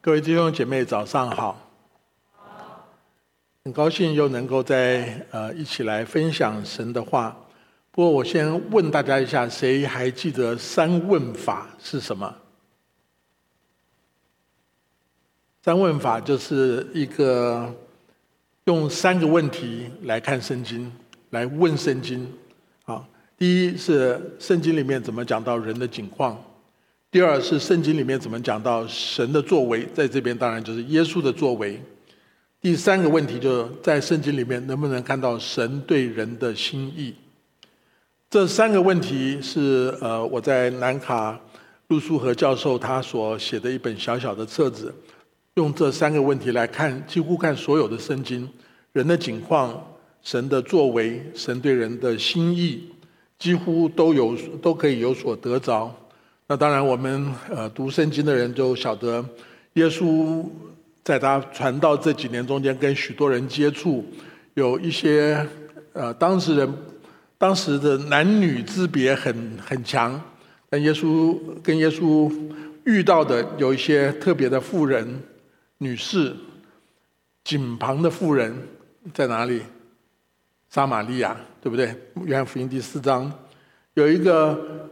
各位弟兄姐妹早上好，很高兴又能够在一起来分享神的话。不过我先问大家一下，谁还记得三问法是什么？三问法就是一个用三个问题来看圣经，来问圣经。第一是圣经里面怎么讲到人的景况，第二是圣经里面怎么讲到神的作为，在这边当然就是耶稣的作为。第三个问题就是在圣经里面能不能看到神对人的心意。这三个问题是我在南卡陆树和教授他所写的一本小小的册子，用这三个问题来看几乎看所有的圣经，人的景况、神的作为、神对人的心意，几乎都可以有所得着。那当然我们读圣经的人就晓得，耶稣在他传道这几年中间跟许多人接触，有一些当时的男女之别很强，但耶稣遇到的有一些特别的妇人、女士。井旁的妇人在哪里？撒玛利亚，对不对？约翰福音第4章有一个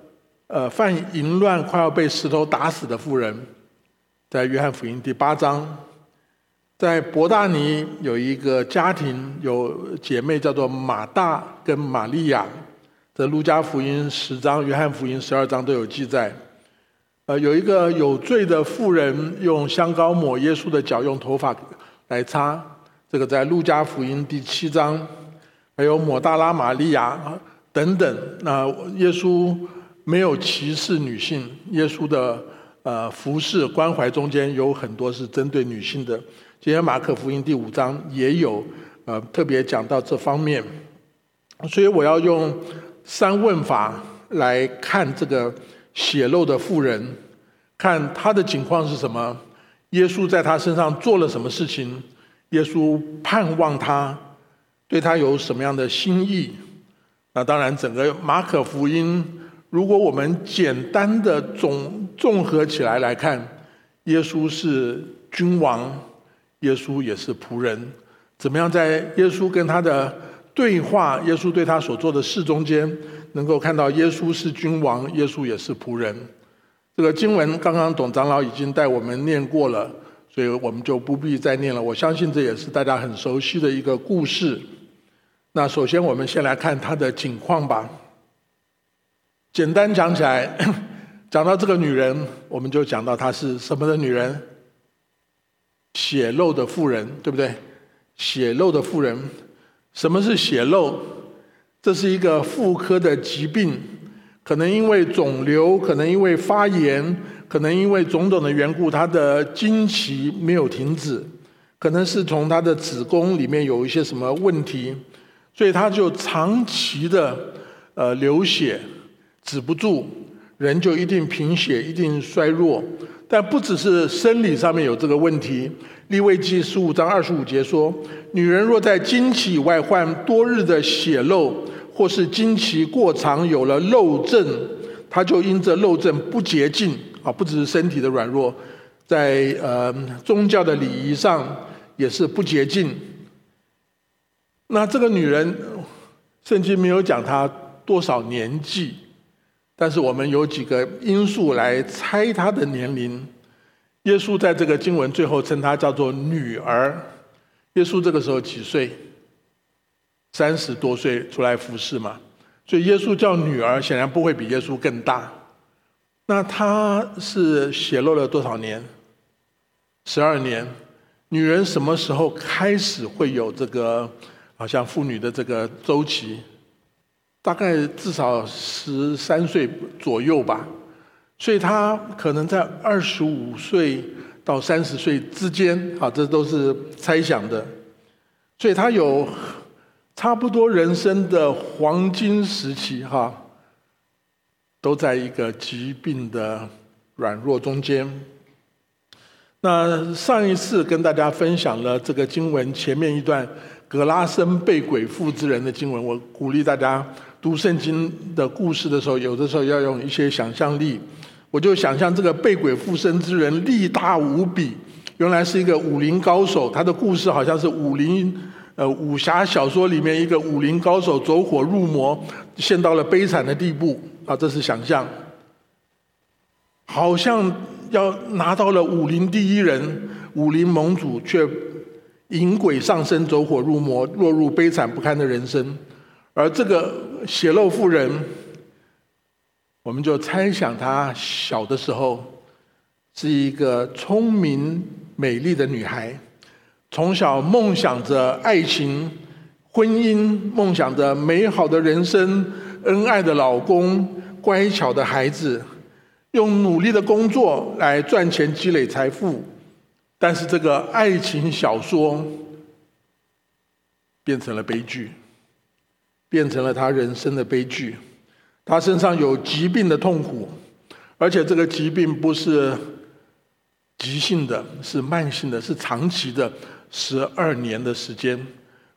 犯淫乱快要被石头打死的妇人，在约翰福音第8章。在伯大尼有一个家庭，有姐妹叫做马大跟玛利亚，在路加福音10章、约翰福音12章都有记载。有一个有罪的妇人用香膏抹耶稣的脚，用头发来擦，这个在路加福音第7章。还有抹大拉玛利亚等等。那耶稣没有歧视女性，耶稣的服事关怀中间有很多是针对女性的。今天马可福音第5章也有特别讲到这方面。所以我要用三问法来看这个血漏的妇人，看她的情况是什么，耶稣在她身上做了什么事情，耶稣盼望她，对她有什么样的心意。那当然整个马可福音如果我们简单的综合起来来看，耶稣是君王，耶稣也是仆人。怎么样在耶稣跟他的对话，耶稣对他所做的事中间，能够看到耶稣是君王，耶稣也是仆人。这个经文刚刚董长老已经带我们念过了，所以我们就不必再念了。我相信这也是大家很熟悉的一个故事。那首先我们先来看他的景况吧。简单讲起来，讲到这个女人，我们就讲到她是什么的女人？血漏的妇人，对不对？血漏的妇人。什么是血漏？这是一个妇科的疾病，可能因为肿瘤，可能因为发炎，可能因为种种的缘故，她的经期没有停止，可能是从她的子宫里面有一些什么问题，所以她就长期的流血，止不住，人就一定贫血，一定衰弱。但不只是生理上面有这个问题，利未记15章25节说，女人若在经期以外患多日的血漏，或是经期过长有了漏症，她就因这漏症不洁净。不只是身体的软弱，在宗教的礼仪上也是不洁净。那这个女人，圣经没有讲她多少年纪，但是我们有几个因素来猜她的年龄。耶稣在这个经文最后称她叫做女儿。耶稣这个时候几岁？30多岁出来服侍嘛，所以耶稣叫女儿，显然不会比耶稣更大。那她是血漏了多少年？12年。女人什么时候开始会有这个好像妇女的这个周期？大概至少13岁左右吧，所以她可能在25岁到30岁之间，这都是猜想的。所以她有差不多人生的黄金时期，都在一个疾病的软弱中间。那上一次跟大家分享了这个经文前面一段格拉森被鬼附之人的经文，我鼓励大家读圣经的故事的时候，有的时候要用一些想象力。我就想象这个被鬼附身之人力大无比，原来是一个武林高手，他的故事好像是武侠小说里面一个武林高手走火入魔，陷到了悲惨的地步啊，这是想象。好像要拿到了武林第一人，武林盟主，却引鬼上身，走火入魔，落入悲惨不堪的人生。而这个血肉妇人，我们就猜想她小的时候是一个聪明美丽的女孩，从小梦想着爱情、婚姻，梦想着美好的人生、恩爱的老公、乖巧的孩子，用努力的工作来赚钱积累财富。但是这个爱情小说变成了悲剧，变成了他人生的悲剧。他身上有疾病的痛苦，而且这个疾病不是急性的，是慢性的，是长期的，12年的时间。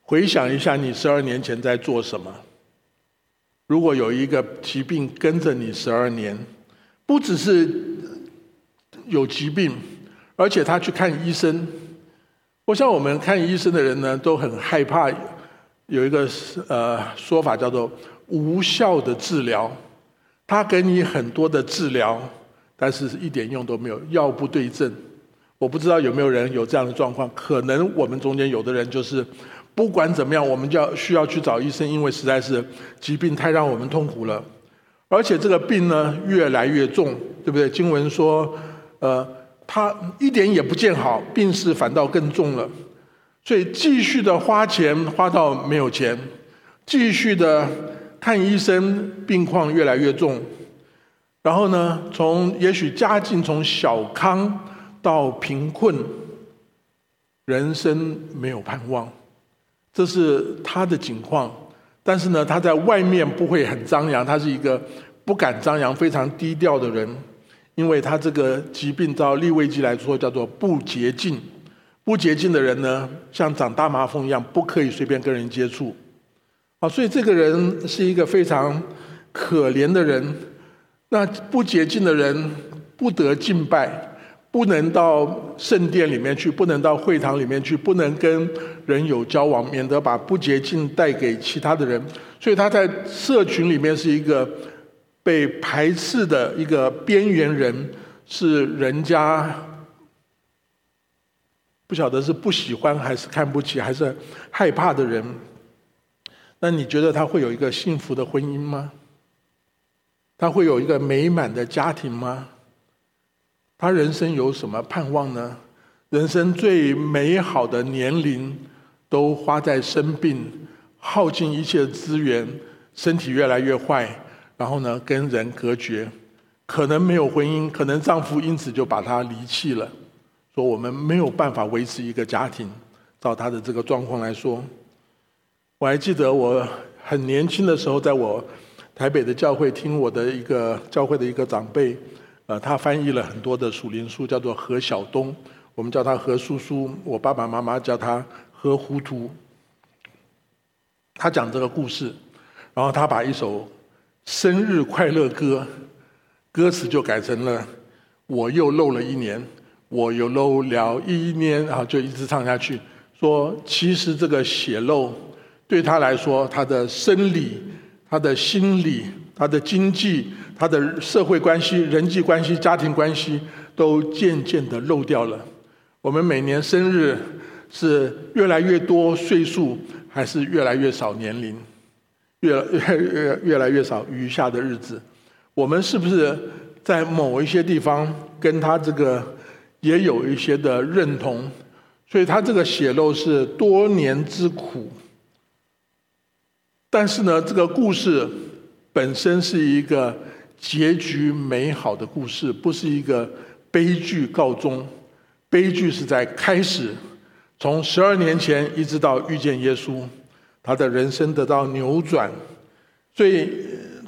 回想一下你12年前在做什么。如果有一个疾病跟着你12年，不只是有疾病，而且他去看医生。我想我们看医生的人呢，都很害怕，有一个说法叫做无效的治疗。他给你很多的治疗，但是一点用都没有，药不对症。我不知道有没有人有这样的状况，可能我们中间有的人就是不管怎么样，我们就需要去找医生，因为实在是疾病太让我们痛苦了。而且这个病呢越来越重，对不对？经文说他一点也不见好，病势反倒更重了。所以继续的花钱，花到没有钱，继续的看医生，病况越来越重。然后呢，也许家境从小康到贫困，人生没有盼望，这是他的境况。但是呢，他在外面不会很张扬，他是一个不敢张扬、非常低调的人。因为他这个疾病照利未记来说叫做不洁净，不洁净的人呢，像长大麻风一样，不可以随便跟人接触。所以这个人是一个非常可怜的人。那不洁净的人不得敬拜，不能到圣殿里面去，不能到会堂里面去，不能跟人有交往，免得把不洁净带给其他的人。所以他在社群里面是一个被排斥的一个边缘人，是人家不晓得是不喜欢还是看不起还是害怕的人。那你觉得他会有一个幸福的婚姻吗？他会有一个美满的家庭吗？他人生有什么盼望呢？人生最美好的年龄都花在生病，耗尽一切资源，身体越来越坏，然后呢，跟人隔绝，可能没有婚姻，可能丈夫因此就把她离弃了，说我们没有办法维持一个家庭。照她的这个状况来说，我还记得我很年轻的时候，在我台北的教会听我的一个教会的一个长辈，他翻译了很多的属灵书，叫做何晓东，我们叫他何叔叔，我爸爸妈妈叫他何糊涂。他讲这个故事，然后他把一首生日快乐歌，歌词就改成了我又漏了一年，我又漏了一年，然后就一直唱下去。说其实这个血漏对他来说，他的生理、他的心理、他的经济、他的社会关系、人际关系、家庭关系都渐渐的漏掉了。我们每年生日是越来越多岁数，还是越来越少年龄？越来越少余下的日子，我们是不是在某一些地方跟他这个也有一些的认同？所以他这个血漏是多年之苦。但是呢，这个故事本身是一个结局美好的故事，不是一个悲剧告终。悲剧是在开始，从12年前一直到遇见耶稣，他的人生得到扭转。所以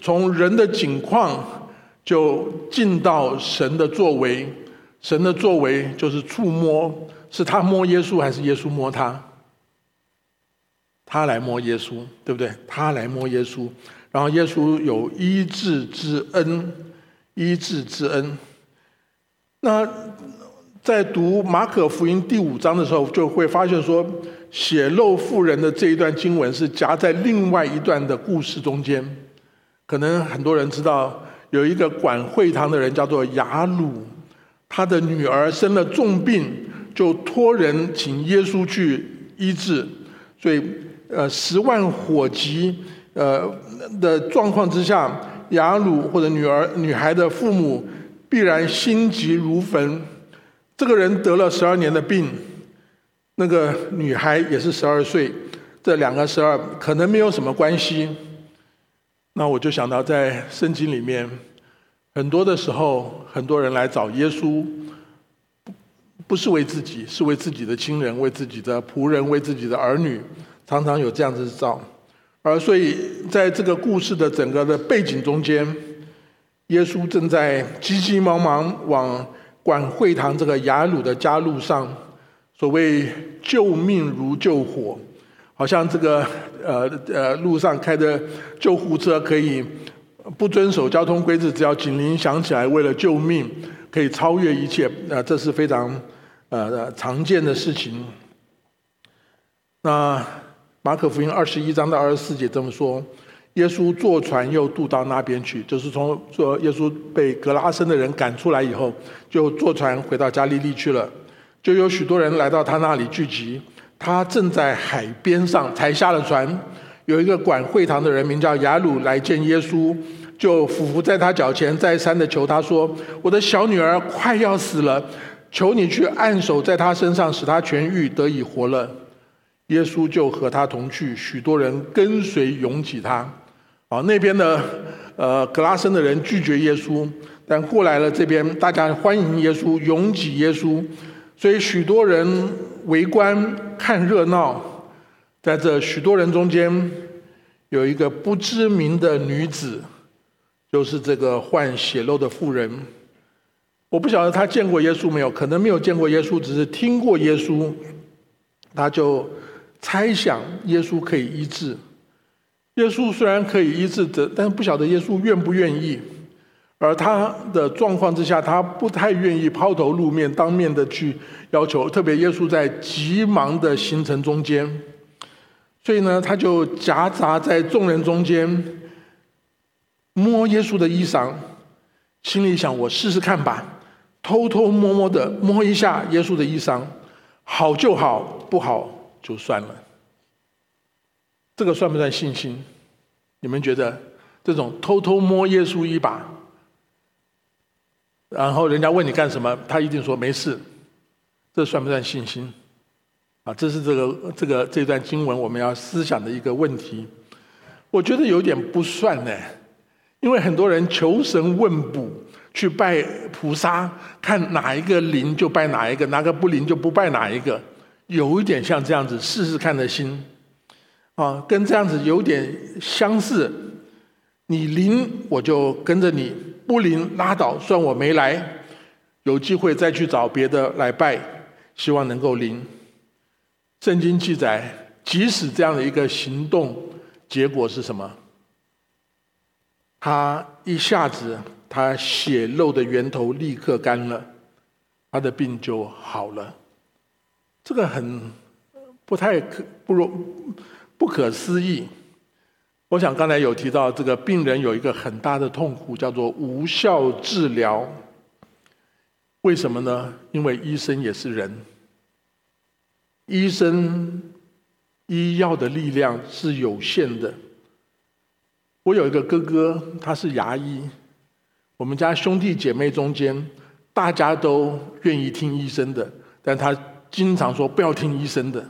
从人的境况就进到神的作为，神的作为就是触摸，是他摸耶稣还是耶稣摸他？他来摸耶稣，对不对？他来摸耶稣，然后耶稣有医治之恩，医治之恩。那在读马可福音第5章的时候，就会发现说，血漏妇人的这一段经文是夹在另外一段的故事中间。可能很多人知道，有一个管会堂的人叫做雅鲁，他的女儿生了重病，就托人请耶稣去医治。所以，10万火急的状况之下，雅鲁或者女孩的父母必然心急如焚。这个人得了12年的病，那个女孩也是12岁，这两个12可能没有什么关系。那我就想到，在圣经里面，很多的时候，很多人来找耶稣，不是为自己，是为自己的亲人、为自己的仆人、为自己的儿女，常常有这样子找。而所以，在这个故事的整个的背景中间，耶稣正在急急忙忙往管会堂这个雅鲁的家路上，所谓救命如救火，好像这个路上开的救护车可以不遵守交通规制，只要警铃响起来，为了救命可以超越一切，这是非常常见的事情。那马可福音21章到24节这么说：耶稣坐船又渡到那边去，就是从耶稣被格拉森的人赶出来以后，就坐船回到加利利去了。就有许多人来到他那里聚集，他正在海边上才下了船。有一个管会堂的人名叫雅鲁来见耶稣，就俯伏在他脚前，再三的求他说：我的小女儿快要死了，求你去按手在她身上，使她痊愈得以活了。耶稣就和他同去，许多人跟随拥挤他。那边的格拉森的人拒绝耶稣，但过来了这边，大家欢迎耶稣，拥挤耶稣，所以许多人围观看热闹。在这许多人中间，有一个不知名的女子，就是这个患血漏的妇人。我不晓得她见过耶稣没有，可能没有见过耶稣，只是听过耶稣，她就猜想耶稣可以医治。耶稣虽然可以医治的，但不晓得耶稣愿不愿意。而他的状况之下，他不太愿意抛头露面，当面的去要求，特别耶稣在急忙的行程中间，所以呢，他就夹杂在众人中间，摸耶稣的衣裳，心里想：我试试看吧，偷偷摸摸的摸一下耶稣的衣裳，好就好，不好就算了。这个算不算信心？你们觉得这种偷偷摸耶稣一把，然后人家问你干什么，他一定说没事，这算不算信心？这是这段经文我们要思想的一个问题。我觉得有点不算呢，因为很多人求神问卜，去拜菩萨，看哪一个灵就拜哪一个，哪个不灵就不拜哪一个，有一点像这样子试试看的心。跟这样子有点相似，你灵我就跟着你，不灵拉倒，算我没来，有机会再去找别的来拜，希望能够灵。圣经记载，即使这样的一个行动，结果是什么？他一下子，他血漏的源头立刻干了，他的病就好了。这个不可思议。我想刚才有提到，这个病人有一个很大的痛苦，叫做无效治疗。为什么呢？因为医生也是人，医生医药的力量是有限的。我有一个哥哥，他是牙医，我们家兄弟姐妹中间，大家都愿意听医生的，但他经常说不要听医生的。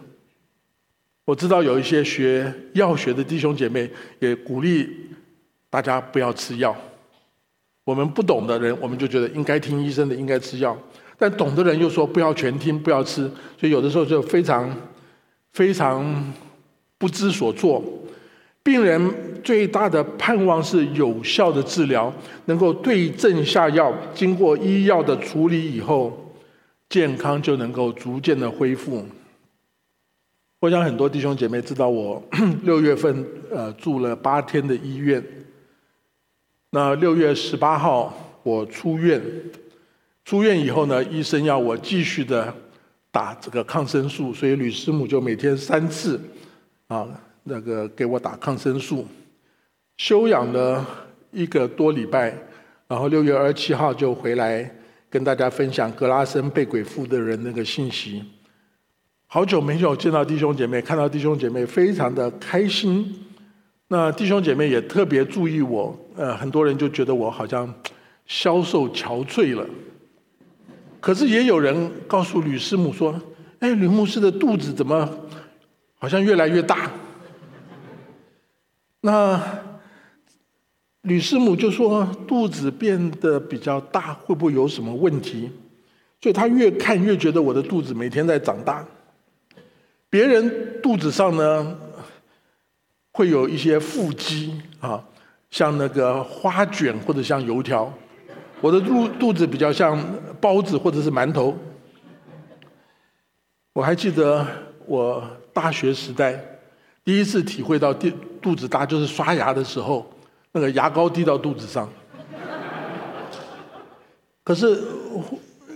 我知道有一些学药学的弟兄姐妹也鼓励大家不要吃药。我们不懂的人，我们就觉得应该听医生的，应该吃药，但懂的人又说不要全听，不要吃，所以有的时候就非常非常不知所措。病人最大的盼望是有效的治疗，能够对症下药，经过医药的处理以后，健康就能够逐渐的恢复。我想很多弟兄姐妹知道我6月份住了8天的医院。那6月18号我出院，住院以后呢，医生要我继续的打这个抗生素，所以吕师母就每天3次啊，给我打抗生素，休养了1个多礼拜，然后6月27号就回来跟大家分享格拉森被鬼附的人那个信息。好久没有见到弟兄姐妹，看到弟兄姐妹非常的开心。那弟兄姐妹也特别注意我，很多人就觉得我好像消瘦憔悴了。可是也有人告诉吕师母说：“哎，吕牧师的肚子怎么好像越来越大？”那吕师母就说：“肚子变得比较大，会不会有什么问题？”所以她越看越觉得我的肚子每天在长大。别人肚子上呢会有一些腹肌啊，像那个花卷或者像油条，我的肚子比较像包子或者是馒头。我还记得我大学时代第一次体会到肚子大，就是刷牙的时候，那个牙膏滴到肚子上。可是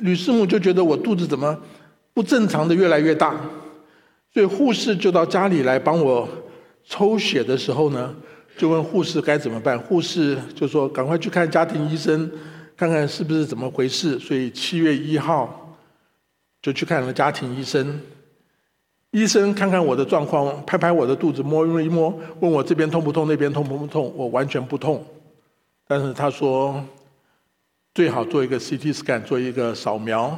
吕师母就觉得我肚子怎么不正常的越来越大。所以护士就到家里来帮我抽血的时候呢，就问护士该怎么办。护士就说赶快去看家庭医生，看看是不是怎么回事。所以7月1号就去看了家庭医生。医生看看我的状况，拍拍我的肚子，摸一摸，问我这边痛不痛，那边痛不痛。我完全不痛，但是他说最好做一个 CT scan， 做一个扫描，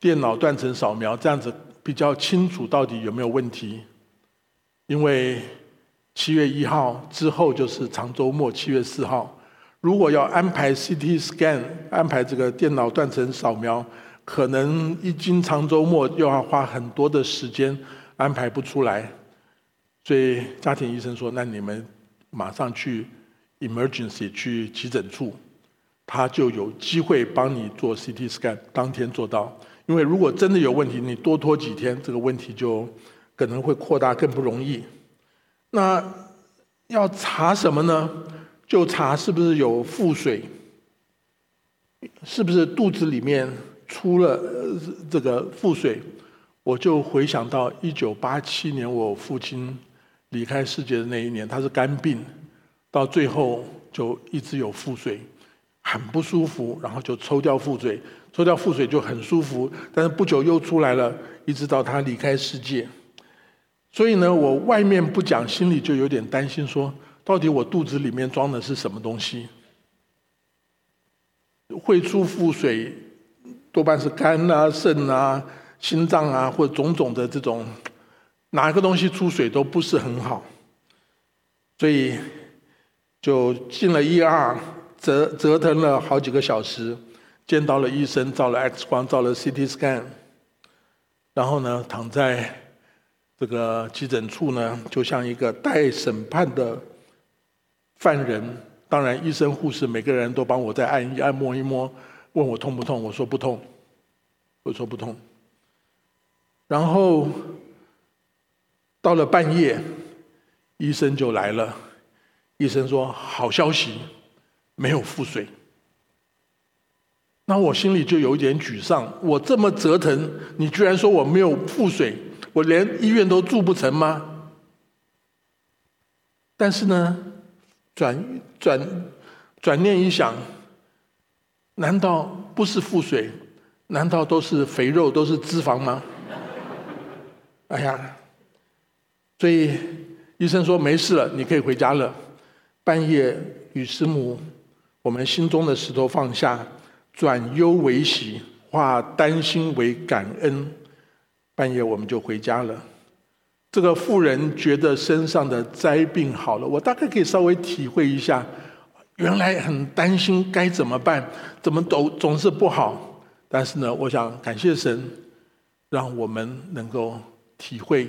电脑断层扫描，这样子比较清楚到底有没有问题。因为7月1号之后就是长周末，7月4号如果要安排 CT scan， 安排这个电脑断层扫描，可能一经长周末又要花很多的时间，安排不出来。所以家庭医生说那你们马上去 emergency， 去急诊处，他就有机会帮你做 CT scan， 当天做到。因为如果真的有问题，你多拖几天，这个问题就可能会扩大，更不容易。那要查什么呢？就查是不是有腹水，是不是肚子里面出了这个腹水。我就回想到1987年我父亲离开世界的那一年，他是肝病，到最后就一直有腹水，很不舒服，然后就抽掉腹水，抽掉腹水就很舒服，但是不久又出来了，一直到他离开世界。所以呢，我外面不讲，心里就有点担心，说到底我肚子里面装的是什么东西？会出腹水多半是肝啊、肾啊、心脏啊，或者种种的这种，哪个东西出水都不是很好。所以就进了ER，折腾了好几个小时，见到了医生，照了 X 光，照了 CT scan， 然后呢，躺在这个急诊处呢，就像一个待审判的犯人。当然，医生、护士每个人都帮我再按一按、摸一摸，问我痛不痛，我说不痛，我说不痛。然后到了半夜，医生就来了，医生说：“好消息。”没有腹水。那我心里就有一点沮丧，我这么折腾，你居然说我没有腹水，我连医院都住不成吗？但是呢，转念一想，难道不是腹水？难道都是肥肉，都是脂肪吗？哎呀，所以医生说没事了，你可以回家了。半夜，吕师母，我们心中的石头放下，转忧为喜，化担心为感恩。半夜我们就回家了。这个妇人觉得身上的灾病好了，我大概可以稍微体会一下，原来很担心该怎么办，怎么总是不好。但是呢，我想感谢神，让我们能够体会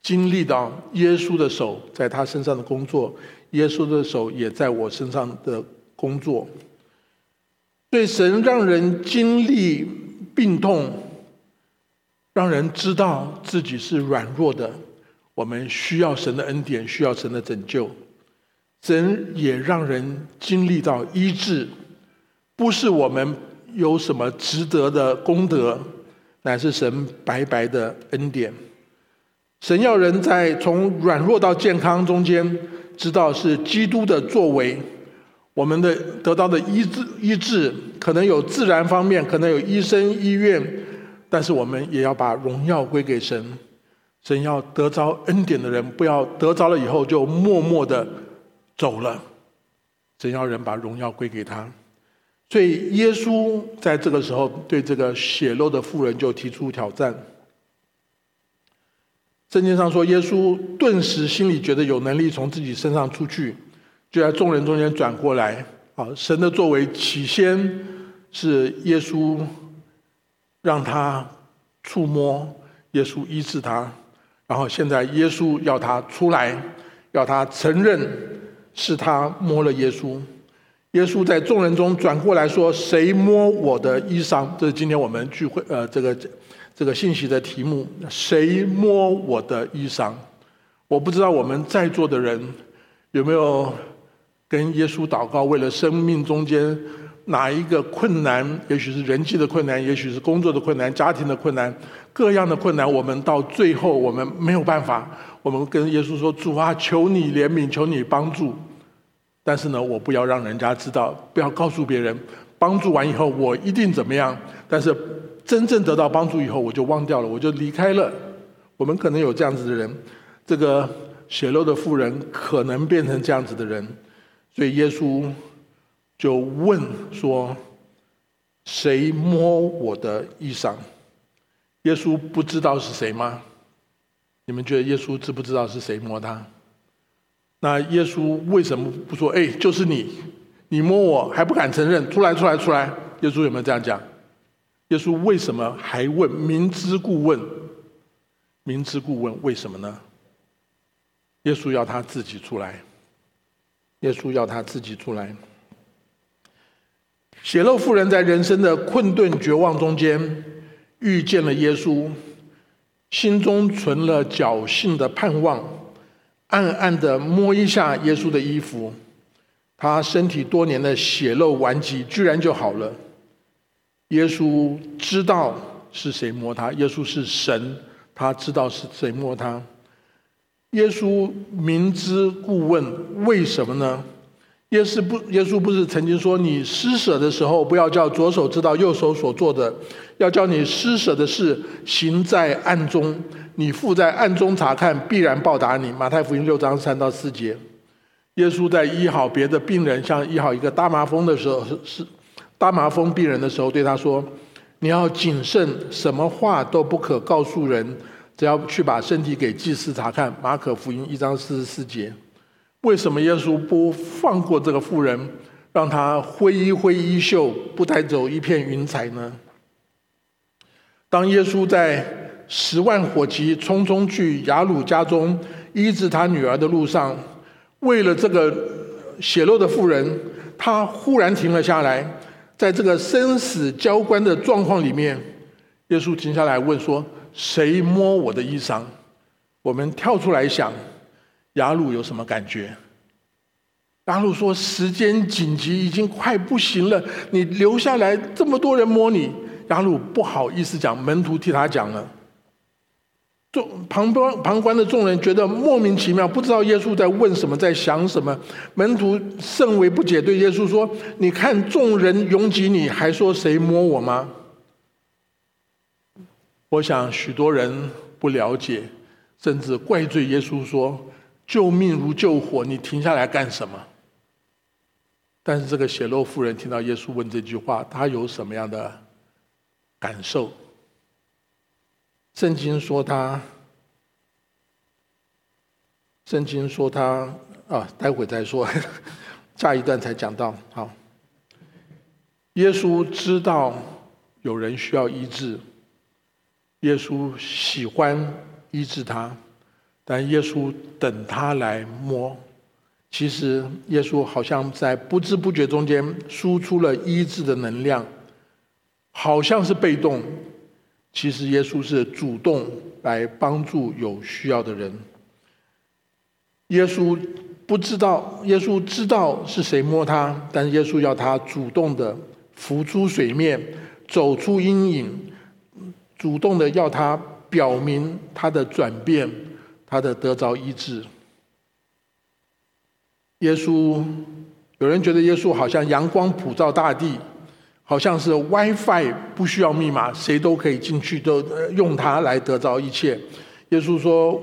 经历到耶稣的手在他身上的工作，耶稣的手也在我身上的工作。对，神让人经历病痛，让人知道自己是软弱的，我们需要神的恩典，需要神的拯救。神也让人经历到医治，不是我们有什么值得的功德，乃是神白白的恩典。神要人在从软弱到健康中间，知道是基督的作为。我们的得到的医治，可能有自然方面，可能有医生医院，但是我们也要把荣耀归给神。神要得着恩典的人，不要得着了以后就默默的走了。神要人把荣耀归给他。所以耶稣在这个时候对这个血漏的妇人就提出挑战。圣经上说，耶稣顿时心里觉得有能力从自己身上出去，就在众人中间转过来。神的作为起先是耶稣让他触摸，耶稣医治他，然后现在耶稣要他出来，要他承认是他摸了耶稣。耶稣在众人中转过来说，谁摸我的衣裳？这是今天我们聚会这个信息的题目，谁摸我的衣裳？我不知道我们在座的人有没有跟耶稣祷告，为了生命中间哪一个困难，也许是人际的困难，也许是工作的困难，家庭的困难，各样的困难，我们到最后我们没有办法，我们跟耶稣说，主啊，求你怜悯，求你帮助。但是呢，我不要让人家知道，不要告诉别人，帮助完以后我一定怎么样，但是真正得到帮助以后，我就忘掉了，我就离开了。我们可能有这样子的人，这个血漏的妇人可能变成这样子的人。所以耶稣就问说，谁摸我的衣裳？耶稣不知道是谁吗？你们觉得耶稣知不知道是谁摸他？那耶稣为什么不说，哎，就是你，你摸我，还不敢承认，出来。耶稣有没有这样讲？耶稣为什么还问？明知故问，为什么呢？耶稣要他自己出来。血漏妇人在人生的困顿绝望中间遇见了耶稣，心中存了侥幸的盼望，暗暗地摸一下耶稣的衣服，他身体多年的血漏顽疾居然就好了。耶稣知道是谁摸他，耶稣是神，他知道是谁摸他。耶稣明知故问，为什么呢？耶稣不是曾经说，你施舍的时候，不要叫左手知道右手所做的，要叫你施舍的事行在暗中，你父在暗中察看，必然报答你。马太福音6章3到4节。耶稣在医好别的病人，像医好一个大麻风病人的时候，对他说，你要谨慎，什么话都不可告诉人，只要去把身体给祭司查看。马可福音1章44节。为什么耶稣不放过这个妇人，让她挥衣袖，不带走一片云彩呢？当耶稣在10万火急匆匆去雅鲁家中医治他女儿的路上，为了这个血漏的妇人，他忽然停了下来。在这个生死交关的状况里面，耶稣停下来问说，谁摸我的衣裳？我们跳出来想，雅鲁有什么感觉？雅鲁说，时间紧急，已经快不行了，你留下来，这么多人摸你。雅鲁不好意思讲，门徒替他讲了。旁观的众人觉得莫名其妙，不知道耶稣在问什么，在想什么。门徒甚为不解，对耶稣说，你看众人拥挤你，还说谁摸我吗？我想许多人不了解，甚至怪罪耶稣说，救命如救火，你停下来干什么？但是这个血漏妇人听到耶稣问这句话，她有什么样的感受？圣经说他待会再说，下一段才讲到。好，耶稣知道有人需要医治，耶稣喜欢医治他，但耶稣等他来摸。其实耶稣好像在不知不觉中间输出了医治的能量，好像是被动，其实耶稣是主动来帮助有需要的人。耶稣知道是谁摸他，但耶稣要他主动的浮出水面，走出阴影，主动的要他表明他的转变，他的得着医治。耶稣，有人觉得耶稣好像阳光普照大地，好像是 WiFi 不需要密码，谁都可以进去，都用它来得着一切。耶稣说，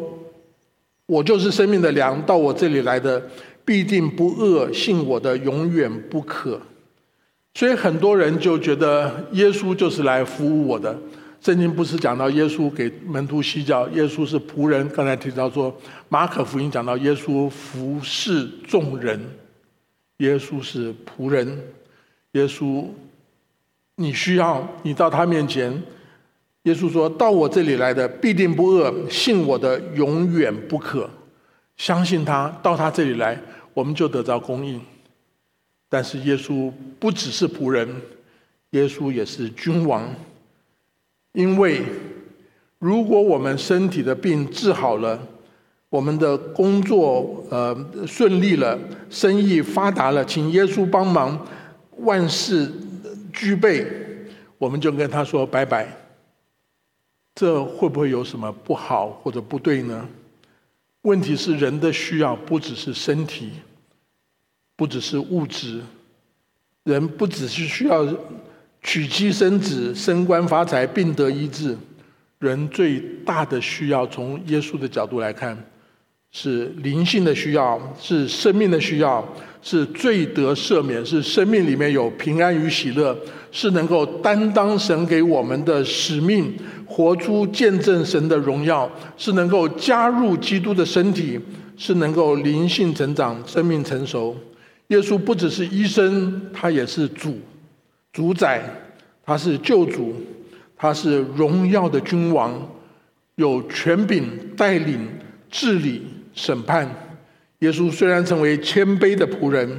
我就是生命的粮，到我这里来的必定不饿，信我的永远不渴。所以很多人就觉得耶稣就是来服务我的。圣经不是讲到耶稣给门徒洗脚，耶稣是仆人，刚才提到说马可福音讲到耶稣服侍众人，耶稣是仆人。耶稣你需要，你到他面前，耶稣说到我这里来的必定不饿，信我的永远不渴。相信他，到他这里来，我们就得到供应。但是耶稣不只是仆人，耶稣也是君王。因为如果我们身体的病治好了，我们的工作顺利了，生意发达了，请耶稣帮忙，万事具备，我们就跟他说拜拜，这会不会有什么不好或者不对呢？问题是人的需要不只是身体，不只是物质，人不只是需要娶妻生子、升官发财、病得医治，人最大的需要，从耶稣的角度来看，是灵性的需要，是生命的需要，是罪得赦免，是生命里面有平安与喜乐，是能够担当神给我们的使命，活出见证神的荣耀，是能够加入基督的身体，是能够灵性成长，生命成熟。耶稣不只是医生，他也是主，主宰，他是救主，他是荣耀的君王，有权柄带领治理审判。耶稣虽然成为谦卑的仆人，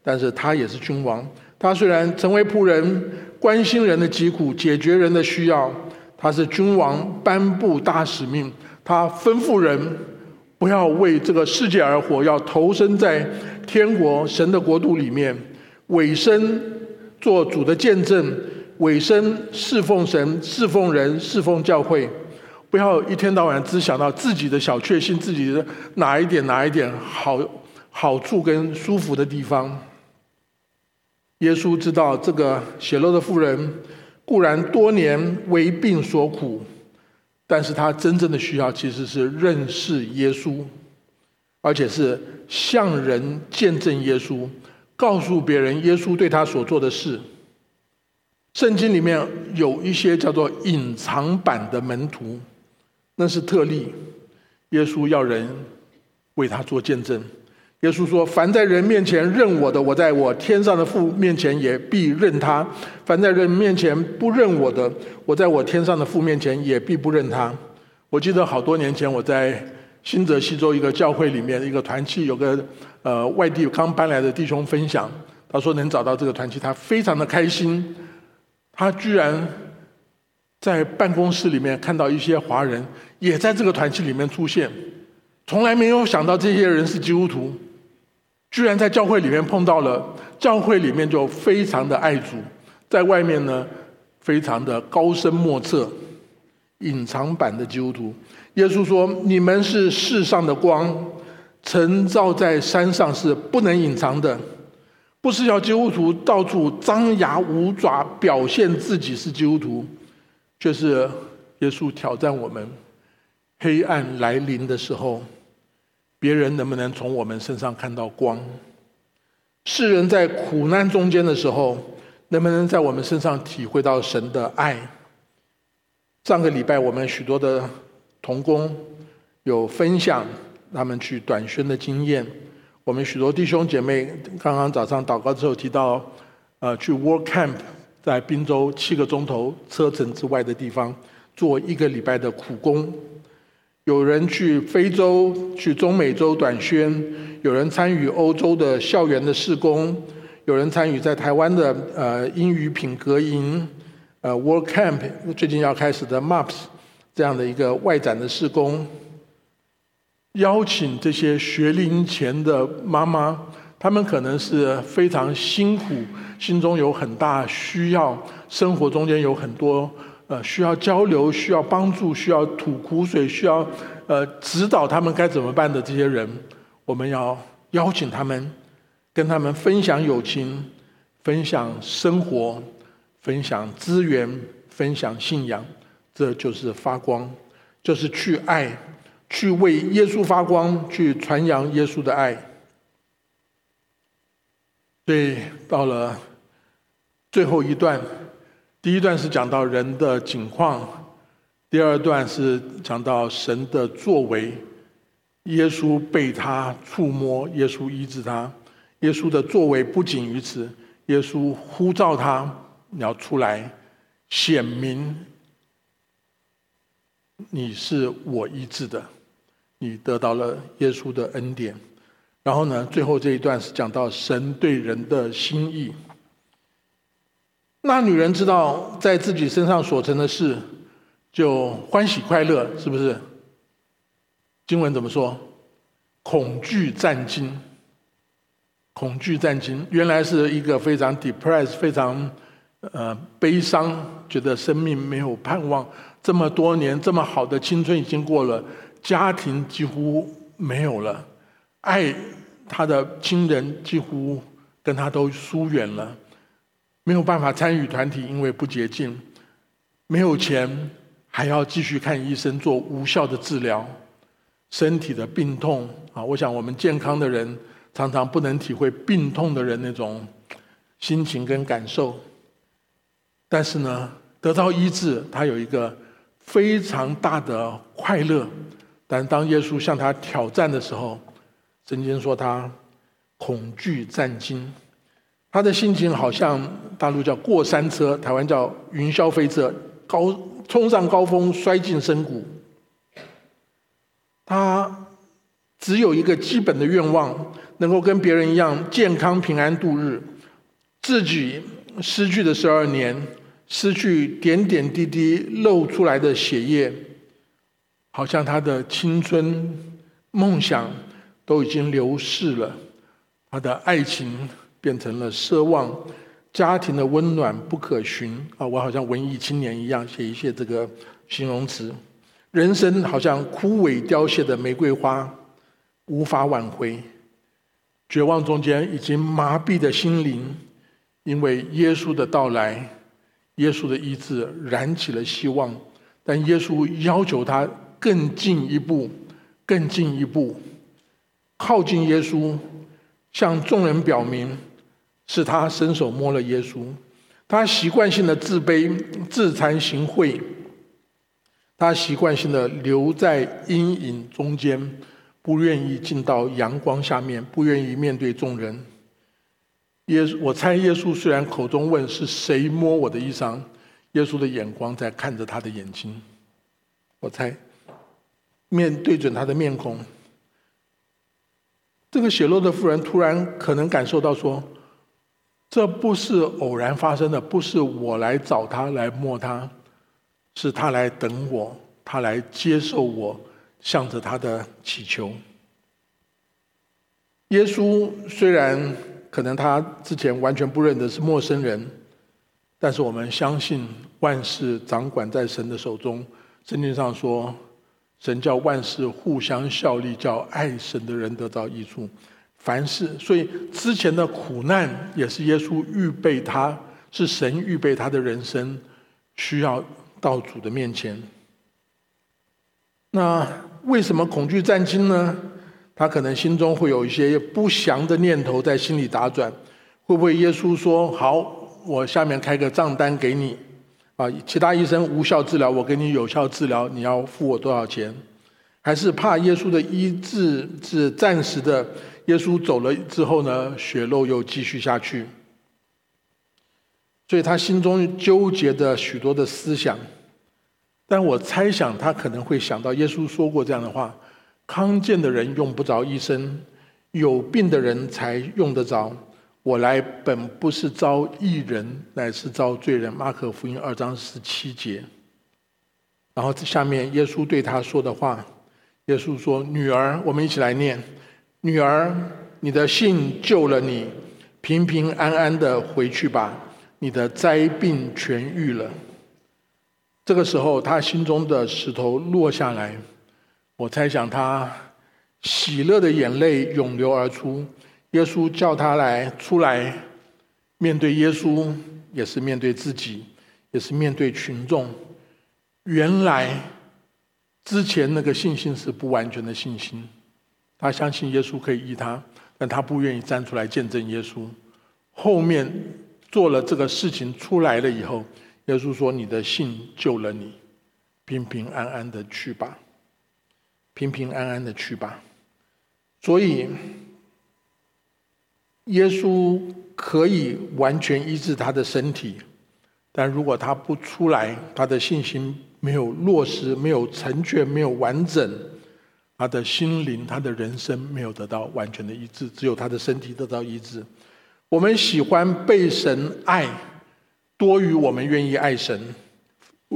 但是他也是君王。他虽然成为仆人，关心人的疾苦，解决人的需要，他是君王，颁布大使命。他吩咐人不要为这个世界而活，要投身在天国神的国度里面，委身做主的见证，委身侍奉神、侍奉人、侍奉教会。不要一天到晚只想到自己的小确幸，自己的哪一点好处跟舒服的地方。耶稣知道这个血漏的妇人固然多年为病所苦，但是他真正的需要其实是认识耶稣，而且是向人见证耶稣，告诉别人耶稣对他所做的事。圣经里面有一些叫做隐藏版的门徒，那是特例。耶稣要人为他做见证。耶稣说，凡在人面前认我的，我在我天上的父面前也必认他；凡在人面前不认我的，我在我天上的父面前也必不认他。我记得好多年前，我在新泽西州一个教会里面，一个团契，有个外地刚搬来的弟兄分享，他说能找到这个团契他非常的开心。他居然在办公室里面看到一些华人也在这个团契里面出现，从来没有想到这些人是基督徒，居然在教会里面碰到了，教会里面就非常的爱主，在外面呢非常的高深莫测。隐藏版的基督徒。耶稣说，你们是世上的光，晨照在山上是不能隐藏的。不是要基督徒到处张牙舞爪表现自己是基督徒，却是耶稣挑战我们，黑暗来临的时候，别人能不能从我们身上看到光？世人在苦难中间的时候，能不能在我们身上体会到神的爱？上个礼拜我们许多的同工有分享他们去短宣的经验，我们许多弟兄姐妹刚刚早上祷告之后提到去 World Camp， 在宾州7个钟头车程之外的地方做1个礼拜的苦工。有人去非洲、去中美洲短宣，有人参与欧洲的校园的事工，有人参与在台湾的英语品格营、World Camp 最近要开始的 MAPS 这样的一个外展的事工。邀请这些学龄前的妈妈，他们可能是非常辛苦，心中有很大需要，生活中间有很多需要交流、需要帮助、需要吐苦水、需要指导他们该怎么办的这些人，我们要邀请他们，跟他们分享友情，分享生活，分享资源，分享信仰，这就是发光，就是去爱，去为耶稣发光，去传扬耶稣的爱。所以到了最后一段，第一段是讲到人的景况，第二段是讲到神的作为，耶稣被他触摸，耶稣医治他，耶稣的作为不仅于此，耶稣呼召他，你要出来显明你是我医治的，你得到了耶稣的恩典。然后呢，最后这一段是讲到神对人的心意。那女人知道在自己身上所成的事，就欢喜快乐，是不是？经文怎么说？恐惧战惊，恐惧战惊，原来是一个非常 depressed， 非常悲伤，觉得生命没有盼望，这么多年这么好的青春已经过了，家庭几乎没有了，爱他的亲人几乎跟他都疏远了，没有办法参与团体，因为不洁净，没有钱，还要继续看医生做无效的治疗，身体的病痛啊！我想我们健康的人常常不能体会病痛的人那种心情跟感受。但是呢，得到医治，他有一个非常大的快乐。但当耶稣向他挑战的时候，圣经说他恐惧战惊，他的心情好像大陆叫过山车，台湾叫云霄飞车，冲上高峰，摔进深谷。他只有一个基本的愿望，能够跟别人一样健康平安度日。自己失去的12年，失去点点滴滴漏出来的血液，好像他的青春梦想都已经流逝了，他的爱情变成了奢望，家庭的温暖不可寻啊！我好像文艺青年一样写一些这个形容词。人生好像枯萎凋谢的玫瑰花，无法挽回。绝望中间已经麻痹的心灵，因为耶稣的到来，耶稣的医治燃起了希望。但耶稣要求他更进一步，更进一步，靠近耶稣，向众人表明是他伸手摸了耶稣。他习惯性的自卑、自惭形秽，他习惯性的留在阴影中间，不愿意进到阳光下面，不愿意面对众人。我猜耶稣虽然口中问是谁摸我的衣裳，耶稣的眼光在看着他的眼睛，我猜面对准他的面孔。这个血漏的妇人突然可能感受到说，这不是偶然发生的，不是我来找他来摸他，是他来等我，他来接受我，向着他的祈求。耶稣虽然可能他之前完全不认得，是陌生人，但是我们相信万事掌管在神的手中。圣经上说，神叫万事互相效力，叫爱神的人得到益处。凡事，所以之前的苦难也是耶稣预备他，是神预备他的人生，需要到主的面前。那为什么恐惧战惊呢？他可能心中会有一些不祥的念头在心里打转。会不会耶稣说，好，我下面开个账单给你啊，其他医生无效治疗，我给你有效治疗，你要付我多少钱？还是怕耶稣的医治是暂时的，耶稣走了之后呢，血漏又继续下去。所以他心中纠结的许多的思想。但我猜想他可能会想到耶稣说过这样的话，康健的人用不着医生，有病的人才用得着，我来本不是招义人，乃是招罪人。马可福音2章17节。然后下面耶稣对他说的话，耶稣说，女儿，我们一起来念，女儿，你的信救了你，平平安安的回去吧，你的灾病痊愈了。”这个时候他心中的石头落下来，我猜想他喜乐的眼泪涌流而出。耶稣叫他出来，面对耶稣，也是面对自己，也是面对群众。原来之前那个信心是不完全的信心，他相信耶稣可以医他，但他不愿意站出来见证耶稣。后面做了这个事情出来了以后，耶稣说：“你的信救了你，平平安安的去吧，平平安安的去吧。”所以耶稣可以完全医治他的身体，但如果他不出来，他的信心没有落实，没有成全，没有完整，他的心灵，他的人生没有得到完全的医治，只有他的身体得到医治。我们喜欢被神爱多于我们愿意爱神，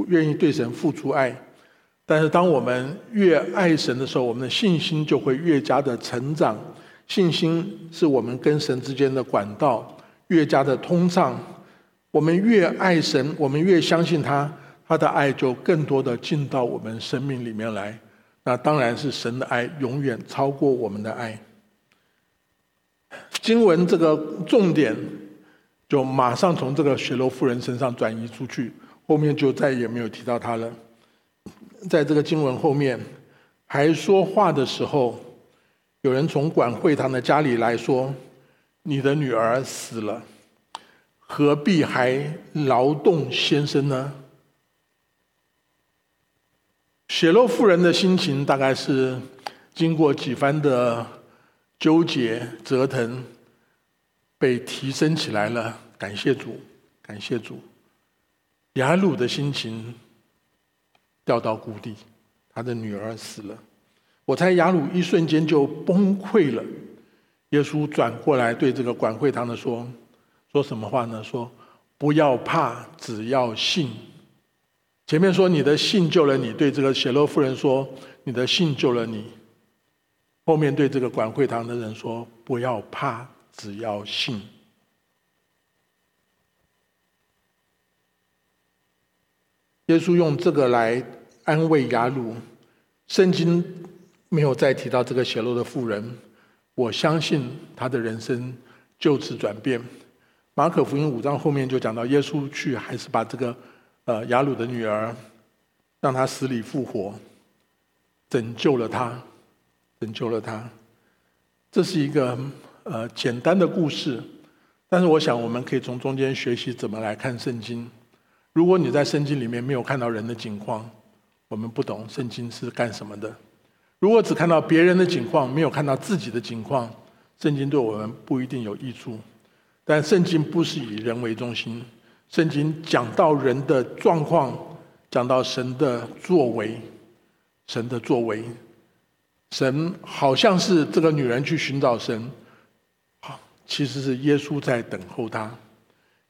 愿意对神付出爱。但是当我们越爱神的时候，我们的信心就会越加的成长。信心是我们跟神之间的管道，越加的通畅。我们越爱神，我们越相信他，他的爱就更多的进到我们生命里面来。那当然是神的爱永远超过我们的爱。经文这个重点就马上从这个血漏妇人身上转移出去，后面就再也没有提到他了。在这个经文后面还说话的时候，有人从管会堂的家里来说：“你的女儿死了，何必还劳动先生呢？”血漏妇人的心情大概是经过几番的纠结折腾，被提升起来了。感谢主，感谢主。雅鲁的心情掉到谷底，他的女儿死了。我猜雅鲁一瞬间就崩溃了。耶稣转过来对这个管会堂的说什么话呢？说：“不要怕，只要信。”前面说你的信救了你，对这个血漏妇人说你的信救了你，后面对这个管会堂的人说不要怕，只要信。耶稣用这个来安慰雅鲁。圣经没有再提到这个血漏的妇人，我相信她的人生就此转变。马可福音5章后面就讲到，耶稣去还是把这个雅鲁的女儿让她死里复活，拯救了她，拯救了她。这是一个简单的故事，但是我想我们可以从中间学习怎么来看圣经。如果你在圣经里面没有看到人的景况，我们不懂圣经是干什么的。如果只看到别人的景况，没有看到自己的景况，圣经对我们不一定有益处。但圣经不是以人为中心，圣经讲到人的状况，讲到神的作为，神的作为。神好像是这个女人去寻找神，其实是耶稣在等候她。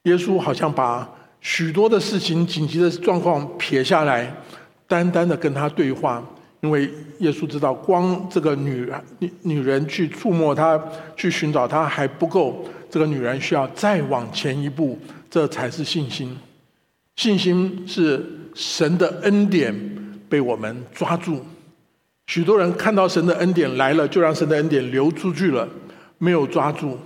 耶稣好像把许多的事情，紧急的状况撇下来，单单的跟她对话。因为耶稣知道光这个女人去触摸她，去寻找她还不够，这个女人需要再往前一步，这才是信心。信心是神的恩典被我们抓住。许多人看到神的恩典来了，就让神的恩典流出去了，没有抓住。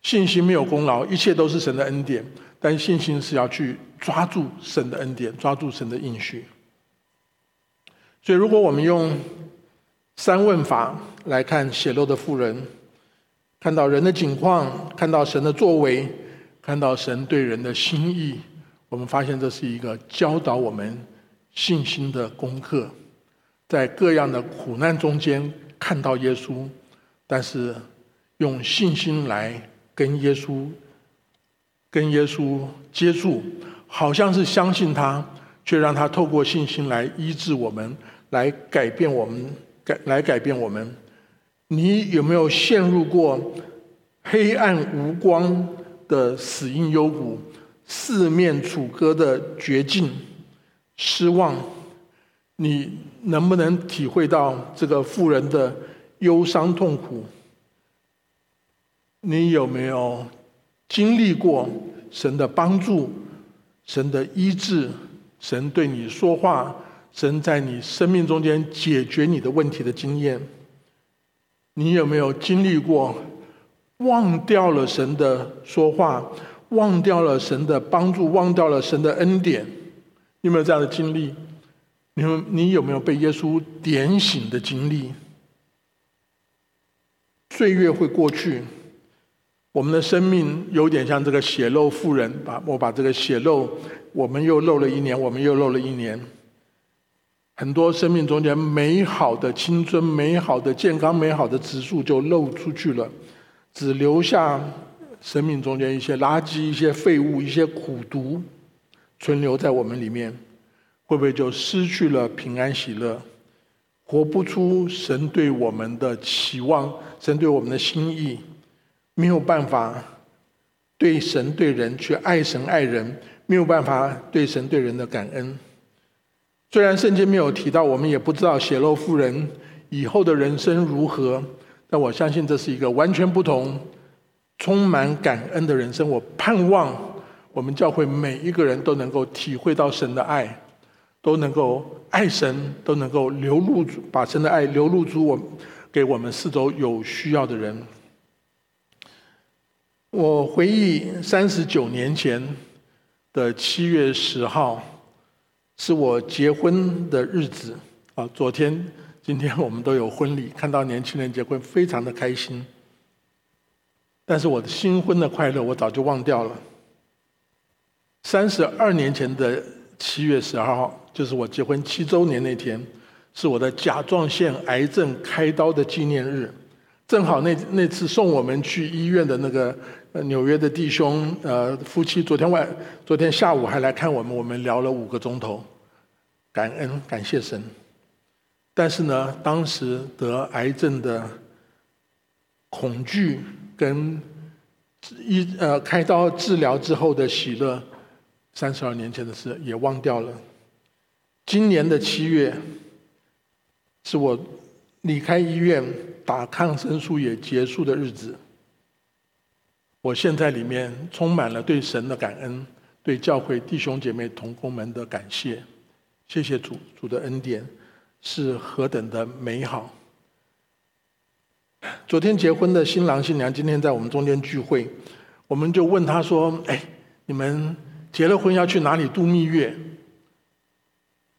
信心没有功劳，一切都是神的恩典，但信心是要去抓住神的恩典，抓住神的应许。所以如果我们用三问法来看血漏的妇人，看到人的景况，看到神的作为，看到神对人的心意，我们发现这是一个教导我们信心的功课。在各样的苦难中间看到耶稣，但是用信心来跟耶稣接触，好像是相信他，却让他透过信心来医治我们，来改变我们，来改变我们。你有没有陷入过黑暗无光的死荫幽谷，四面楚歌的绝境，失望？你能不能体会到这个妇人的忧伤痛苦？你有没有经历过神的帮助、神的医治、神对你说话、神在你生命中间解决你的问题的经验？你有没有经历过忘掉了神的说话，忘掉了神的帮助，忘掉了神的恩典？你有没有这样的经历？你有没有被耶稣点醒的经历？岁月会过去，我们的生命有点像这个血漏妇人，我把这个血漏，我们又漏了一年，我们又漏了一年。很多生命中间美好的青春、美好的健康、美好的植树就漏出去了，只留下生命中间一些垃圾、一些废物、一些苦毒存留在我们里面，会不会就失去了平安喜乐，活不出神对我们的期望，神对我们的心意，没有办法对神对人去爱神爱人，没有办法对神对人的感恩？虽然圣经没有提到，我们也不知道血漏妇人以后的人生如何，但我相信这是一个完全不同、充满感恩的人生。我盼望我们教会每一个人都能够体会到神的爱，都能够爱神，都能够流露，把神的爱流露出给我们四周有需要的人。我回忆39年前的7月10号是我结婚的日子啊！昨天、今天我们都有婚礼，看到年轻人结婚非常的开心。但是我的新婚的快乐我早就忘掉了。32年前的7月12号，就是我结婚7周年那天，是我的甲状腺癌症开刀的纪念日。正好那次送我们去医院的那个纽约的弟兄夫妻，昨天下午还来看我们，我们聊了5个钟头，感恩感谢神。但是呢，当时得癌症的恐惧跟开刀治疗之后的喜乐，32年前的事也忘掉了。今年的7月是我离开医院打抗生素也结束的日子。我现在里面充满了对神的感恩，对教会弟兄姐妹同工们的感谢。谢谢主，主的恩典是何等的美好。昨天结婚的新郎新娘今天在我们中间聚会，我们就问他说：你们结了婚要去哪里度蜜月？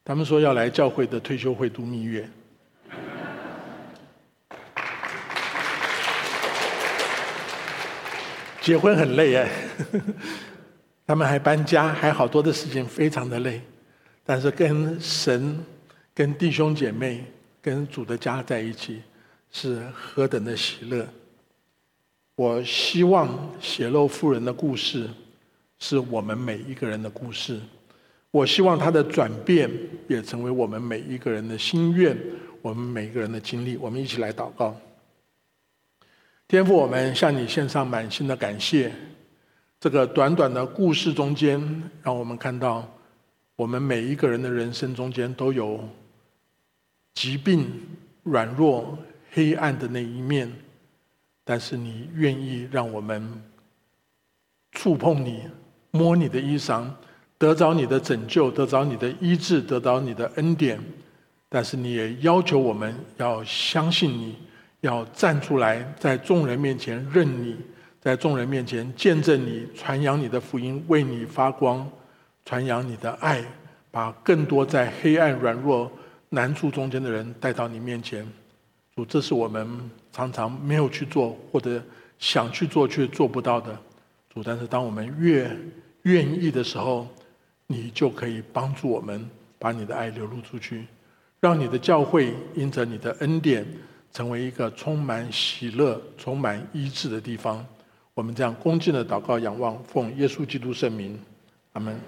他们说要来教会的退休会度蜜月。结婚很累他们还搬家，还好多的事情，非常的累。但是跟神、跟弟兄姐妹、跟主的家在一起，是何等的喜乐！我希望血漏妇人的故事是我们每一个人的故事，我希望她的转变也成为我们每一个人的心愿，我们每一个人的经历。我们一起来祷告。天父，我们向你献上满心的感谢。这个短短的故事中间，让我们看到我们每一个人的人生中间都有疾病、软弱、黑暗的那一面，但是你愿意让我们触碰你，摸你的衣裳，得着你的拯救，得着你的医治，得着你的恩典。但是你也要求我们要相信你，要站出来，在众人面前认你，在众人面前见证你，传扬你的福音，为你发光，传扬你的爱，把更多在黑暗、软弱、难处中间的人带到你面前。主，这是我们常常没有去做，或者想去做却做不到的。主，但是当我们越愿意的时候，你就可以帮助我们把你的爱流露出去，让你的教会因着你的恩典成为一个充满喜乐、充满医治的地方。我们这样恭敬的祷告、仰望，奉耶稣基督圣名，阿们。